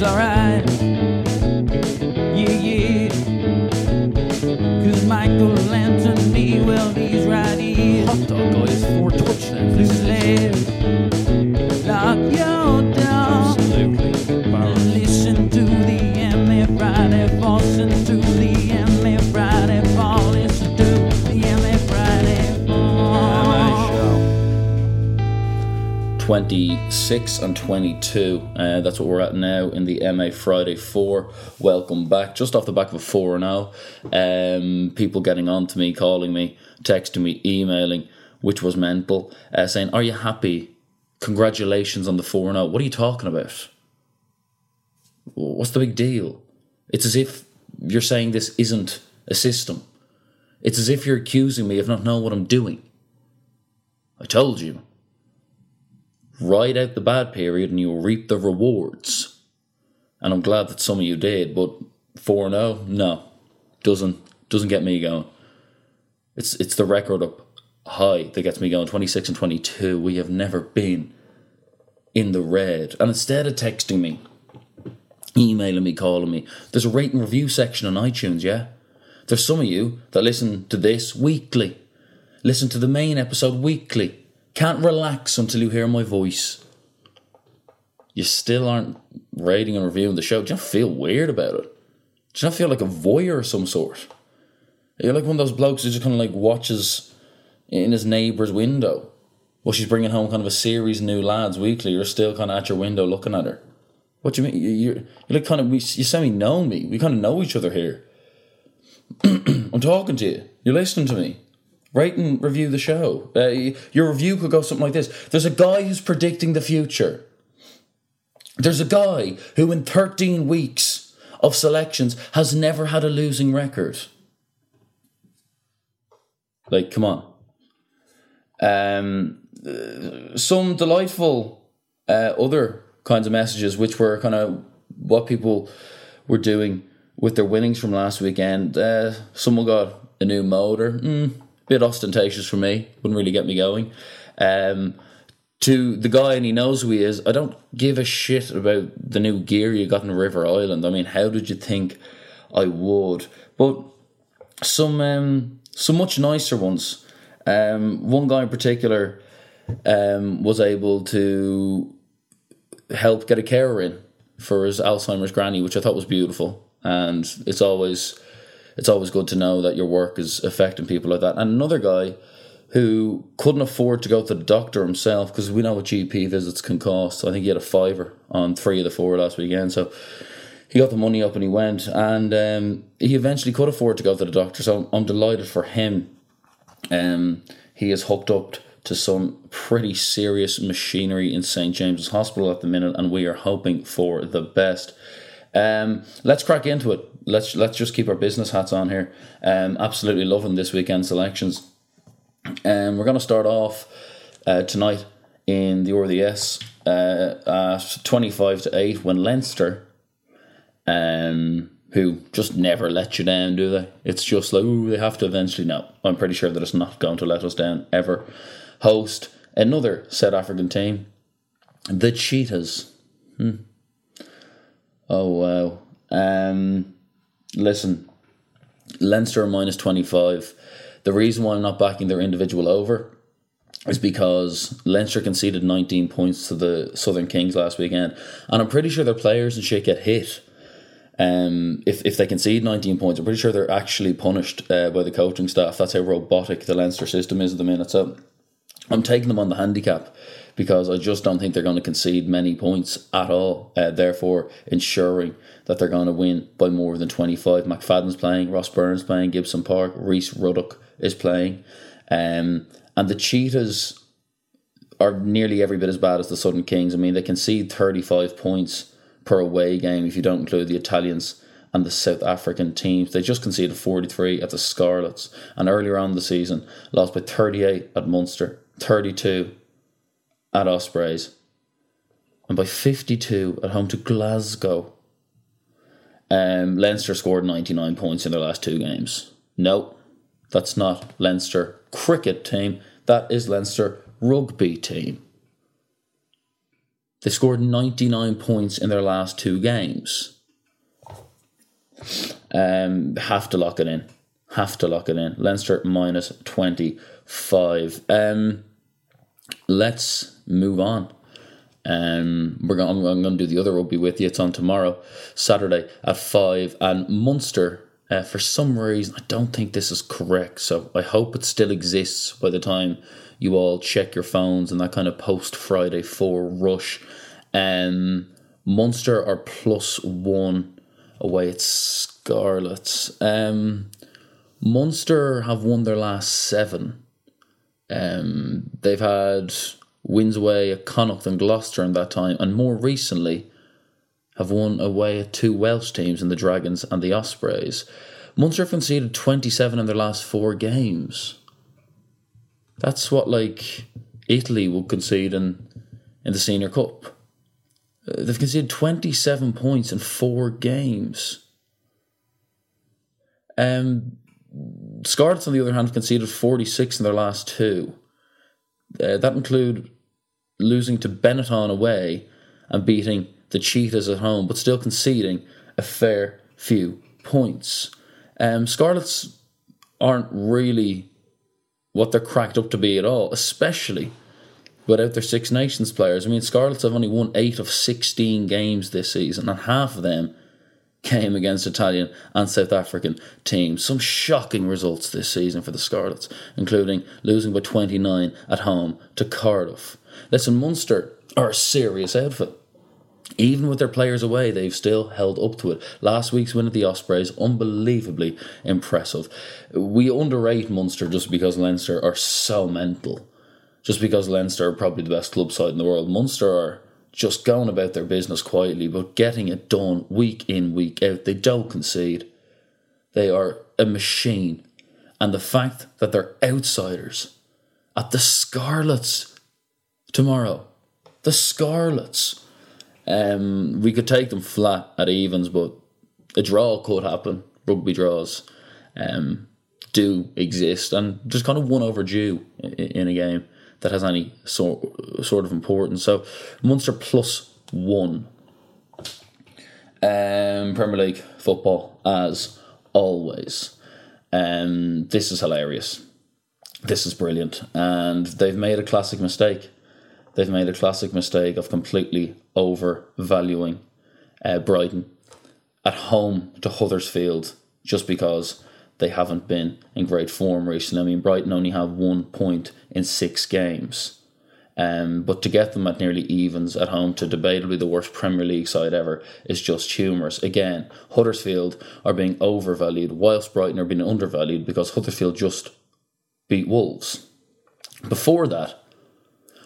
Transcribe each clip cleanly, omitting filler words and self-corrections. it's alright. Yeah, yeah. Cause Michael Anthony, well, he's right here. Hot dog got his 4 touchdowns. Who's left? Lock your door. Absolutely. Barrel. Listen to the MF Friday Four. Listen to the MF Friday Four. Listen to the MF Friday Four. 26 and 22. That's what we're at now in the MA Friday 4. Welcome back. Just off the back of a 4-0. People getting on to me, calling me, texting me, emailing, which was mental, saying, are you happy? Congratulations on the 4-0. What are you talking about? What's the big deal? It's as if you're saying this isn't a system. It's as if you're accusing me of not knowing what I'm doing. I told you. Ride out the bad period and you'll reap the rewards. And I'm glad that some of you did, but 4-0, no. Doesn't get me going. It's the record up high that gets me going. 26 and 22, we have never been in the red. And instead of texting me, emailing me, calling me, there's a rate and review section on iTunes, yeah? There's some of you that listen to this weekly. Listen to the main episode weekly. Can't relax until you hear my voice. You still aren't rating and reviewing the show. Do you not feel weird about it? Do you not feel like a voyeur of some sort? You're like one of those blokes who just kind of like watches in his neighbour's window. Well, she's bringing home kind of a series of new lads weekly. You're still kind of at your window looking at her. What do you mean? You're like kind of, you semi-know me. We kind of know each other here. I'm talking to you. You're listening to me. Rate and review the show. Your review could go something like this. There's a guy who's predicting the future. There's a guy who in 13 weeks of selections has never had a losing record. Like, come on. Some delightful other kinds of messages, which were kind of what people were doing with their winnings from last weekend. Someone got a new motor, bit ostentatious for me, wouldn't really get me going. To the guy, and he knows who he is, I don't give a shit about the new gear you got in River Island. I mean, how did you think I would? But some much nicer ones. One guy in particular was able to help get a carer in for his Alzheimer's granny, which I thought was beautiful. And it's always good to know that your work is affecting people like that. And another guy who couldn't afford to go to the doctor himself, because we know what GP visits can cost. I think he had a £5 on 3 of the 4 last weekend. So he got the money up and he went. And he eventually could afford to go to the doctor. So I'm delighted for him. He is hooked up to some pretty serious machinery in St. James's Hospital at the minute, and we are hoping for the best. Let's crack into it. Let's just keep our business hats on here. Absolutely loving this weekend's selections. We're going to start off tonight in the RDS at 25-8 when Leinster, who just never let you down, do they? It's just like, ooh, they have to eventually. No, I'm pretty sure that it's not going to let us down ever. Host another South African team, the Cheetahs. Oh, wow. Listen, Leinster minus 25. The reason why I'm not backing their individual over is because Leinster conceded 19 points to the Southern Kings last weekend. And I'm pretty sure their players and shit get hit. If they concede 19 points, I'm pretty sure they're actually punished by the coaching staff. That's how robotic the Leinster system is at the minute. So I'm taking them on the handicap because I just don't think they're going to concede many points at all. Therefore, ensuring that they're going to win by more than 25. McFadden's playing, Ross Burns playing, Gibson Park, Rhys Ruddock is playing. And the Cheetahs are nearly every bit as bad as the Southern Kings. I mean, they concede 35 points per away game if you don't include the Italians and the South African teams. They just conceded 43 at the Scarlets. And earlier on in the season, lost by 38 at Munster, 32 at Ospreys, and by 52 at home to Glasgow. Leinster scored 99 points in their last 2 games. No, that's not Leinster cricket team. That is Leinster rugby team. They scored 99 points in their last two games. Have to lock it in. Leinster minus 25. Let's move on. I'm going to do the other rugby with you. It's on tomorrow, Saturday at 5. And Munster, for some reason, I don't think this is correct. So I hope it still exists by the time you all check your phones and that kind of post-Friday 4 rush. Munster are +1 away at Scarlets. Munster have won their last 7. They've had wins away at Connacht and Gloucester in that time, and more recently have won away at 2 Welsh teams in the Dragons and the Ospreys. Munster have conceded 27 in their last 4 games. That's what, like, Italy would concede in the Senior Cup. They've conceded 27 points in 4 games. Scarlets, on the other hand, have conceded 46 in their last 2. That include losing to Benetton away and beating the Cheetahs at home, but still conceding a fair few points. Scarlets aren't really what they're cracked up to be at all, especially without their Six Nations players. I mean, Scarlets have only won 8 of 16 games this season, and half of them came against Italian and South African teams. Some shocking results this season for the Scarlets, including losing by 29 at home to Cardiff. Listen, Munster are a serious outfit. Even with their players away, they've still held up to it. Last week's win at the Ospreys, unbelievably impressive. We underrate Munster just because Leinster are so mental. Just because Leinster are probably the best club side in the world. Munster are just going about their business quietly, but getting it done week in, week out. They don't concede. They are a machine. And the fact that they're outsiders at the Scarlets tomorrow. The Scarlets. We could take them flat at evens, but a draw could happen. Rugby draws do exist, and just kind of one overdue in a game that has any sort of importance. So Munster +1. Premier League football, as always. This is hilarious. This is brilliant. And they've made a classic mistake. They've made a classic mistake of completely overvaluing Brighton at home to Huddersfield just because they haven't been in great form recently. I mean, Brighton only have 1 point in 6 games. But to get them at nearly evens at home to debatably the worst Premier League side ever is just humorous. Again, Huddersfield are being overvalued whilst Brighton are being undervalued because Huddersfield just beat Wolves. Before that,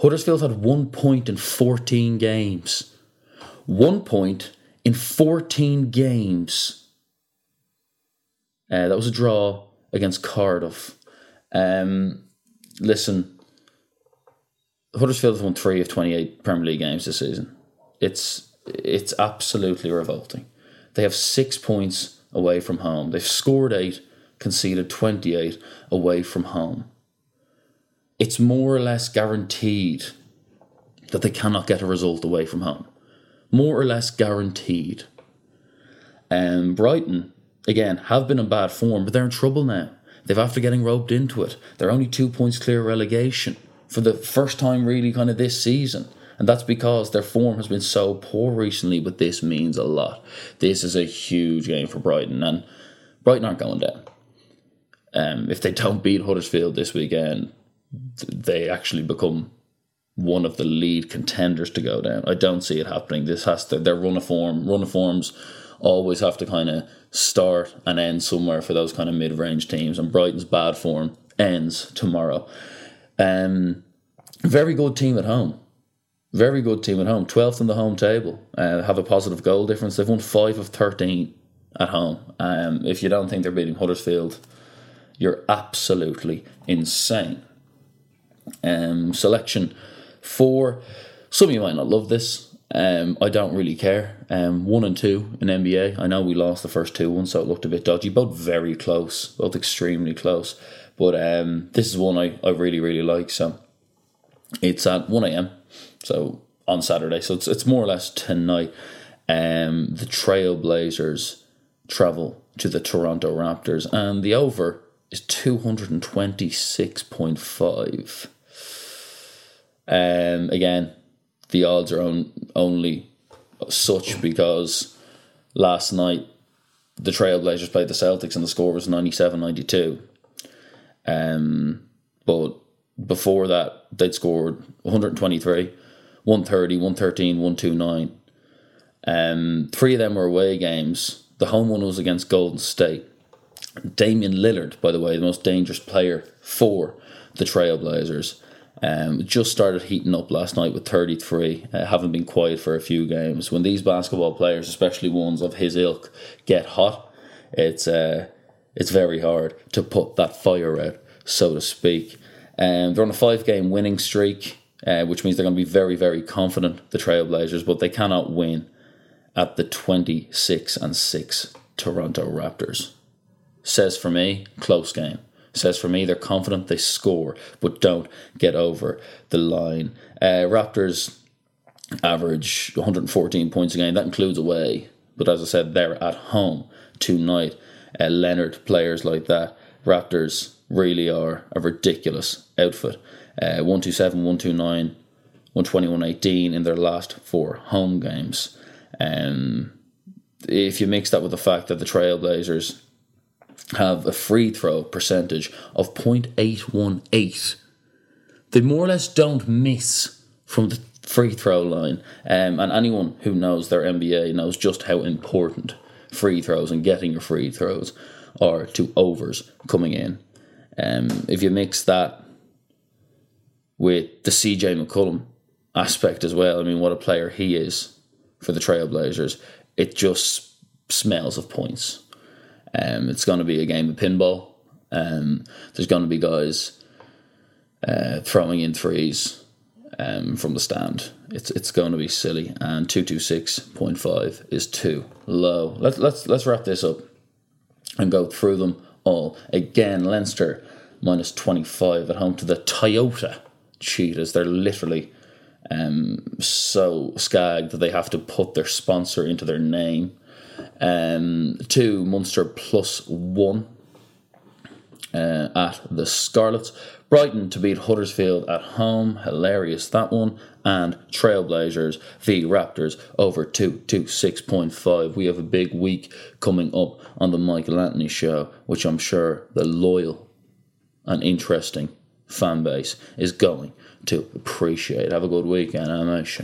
Huddersfield had 1 point in 14 games. 1 point in 14 games. That was a draw against Cardiff. Listen, Huddersfield have won 3 of 28 Premier League games this season. It's absolutely revolting. They have 6 points away from home. They've scored 8, conceded 28 away from home. It's more or less guaranteed that they cannot get a result away from home. More or less guaranteed. Brighton, again, have been in bad form, but they're in trouble now. They've after getting roped into it. They're only 2 points clear of relegation for the first time really kind of this season. And that's because their form has been so poor recently, but this means a lot. This is a huge game for Brighton, and Brighton aren't going down. If they don't beat Huddersfield this weekend, they actually become one of the lead contenders to go down. I don't see it happening. This has to, their run of forms always have to kind of start and end somewhere for those kind of mid-range teams, and Brighton's bad form ends tomorrow. Very good team at home. 12th on the home table. Have a positive goal difference. They've won 5 of 13 at home. If you don't think they're beating Huddersfield, you're absolutely insane. Selection 4. Some of you might not love this. I don't really care. 1 and 2 in NBA. I know we lost the first 2-1, so it looked a bit dodgy. Both very close. Both extremely close. But this is one I really, really like. So it's at 1 a.m. So on Saturday, so it's more or less tonight. The Trailblazers travel to the Toronto Raptors, and the over is 226.5. Again, the odds are only such because last night the Trailblazers played the Celtics and the score was 97-92. But before that, they'd scored 123, 130, 113, 129. Three of them were away games. The home one was against Golden State. Damian Lillard, by the way, the most dangerous player for the Trailblazers, just started heating up last night with 33. Haven't been quiet for a few games. When these basketball players, especially ones of his ilk, get hot, it's very hard to put that fire out, so to speak. They're on a 5-game winning streak, which means they're going to be very, very confident, the Trailblazers, but they cannot win at the 26-6 Toronto Raptors. Says for me, close game. Says for me, they're confident they score, but don't get over the line. Raptors average 114 points a game. That includes away. But as I said, they're at home tonight. Leonard, players like that. Raptors really are a ridiculous outfit. 127, 129, 120, 118 in their last four home games. If you mix that with the fact that the Trailblazers have a free throw percentage of 0.818, they more or less don't miss from the free throw line. And anyone who knows their NBA knows just how important free throws and getting your free throws are to overs coming in. If you mix that with the CJ McCollum aspect as well, I mean, what a player he is for the Trailblazers. It just smells of points. It's going to be a game of pinball. There's going to be guys throwing in threes from the stand. It's going to be silly, and 226.5 is too low. Let's wrap this up and go through them all again. Leinster minus 25 at home to the Toyota Cheetahs. They're literally so skagged that they have to put their sponsor into their name. 2 Munster plus 1 at the Scarlets. Brighton to beat Huddersfield at home, hilarious that one. And Trailblazers v Raptors over 226.5. We have a big week coming up on the Michael Anthony show, which I'm sure the loyal and interesting fan base is going to appreciate. Have a good weekend. I'm out.